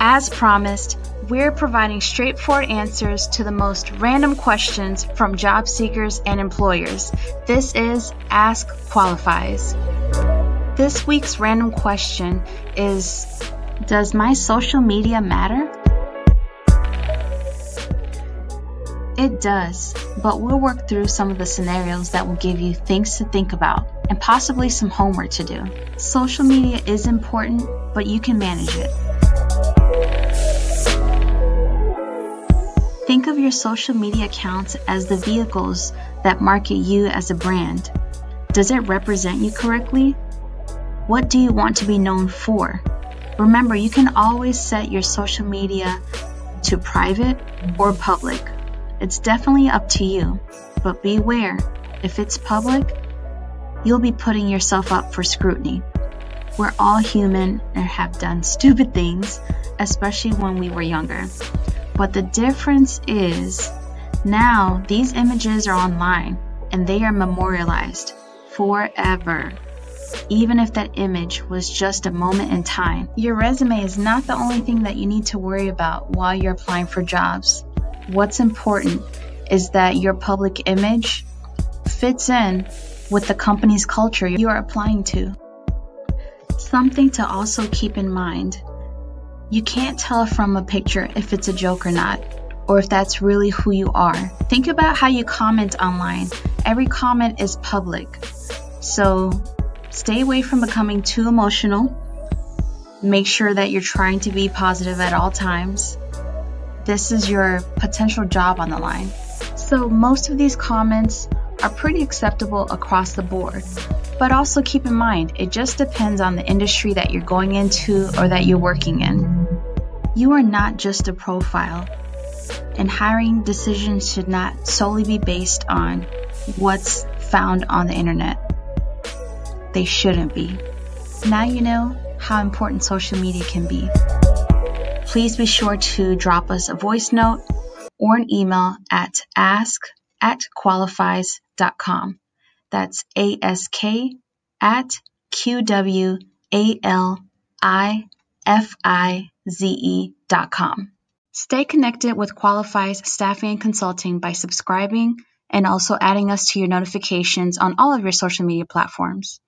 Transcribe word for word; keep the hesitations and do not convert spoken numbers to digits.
As promised, we're providing straightforward answers to the most random questions from job seekers and employers. This is Ask Qwalifize. This week's random question is, does my social media matter? It does, but we'll work through some of the scenarios that will give you things to think about and possibly some homework to do. Social media is important, but you can manage it. Think of your social media accounts as the vehicles that market you as a brand. Does it represent you correctly? What do you want to be known for? Remember, you can always set your social media to private or public. It's definitely up to you, but beware, if it's public, you'll be putting yourself up for scrutiny. We're all human and have done stupid things, especially when we were younger. But the difference is, now these images are online and they are memorialized forever, even if that image was just a moment in time. Your resume is not the only thing that you need to worry about while you're applying for jobs. What's important is that your public image fits in with the company's culture you are applying to. Something to also keep in mind. You can't tell from a picture if it's a joke or not, or if that's really who you are. Think about how you comment online. Every comment is public, so stay away from becoming too emotional. Make sure that you're trying to be positive at all times. This is your potential job on the line. So most of these comments are pretty acceptable across the board. But also keep in mind, it just depends on the industry that you're going into or that you're working in. You are not just a profile, and hiring decisions should not solely be based on what's found on the internet. They shouldn't be. Now you know how important social media can be. Please be sure to drop us a voice note or an email at ask at qwalifize dot com. That's ask at Q W A L I F I Z E dot com. Stay connected with Qwalifize Staffing and Consulting by subscribing and also adding us to your notifications on all of your social media platforms.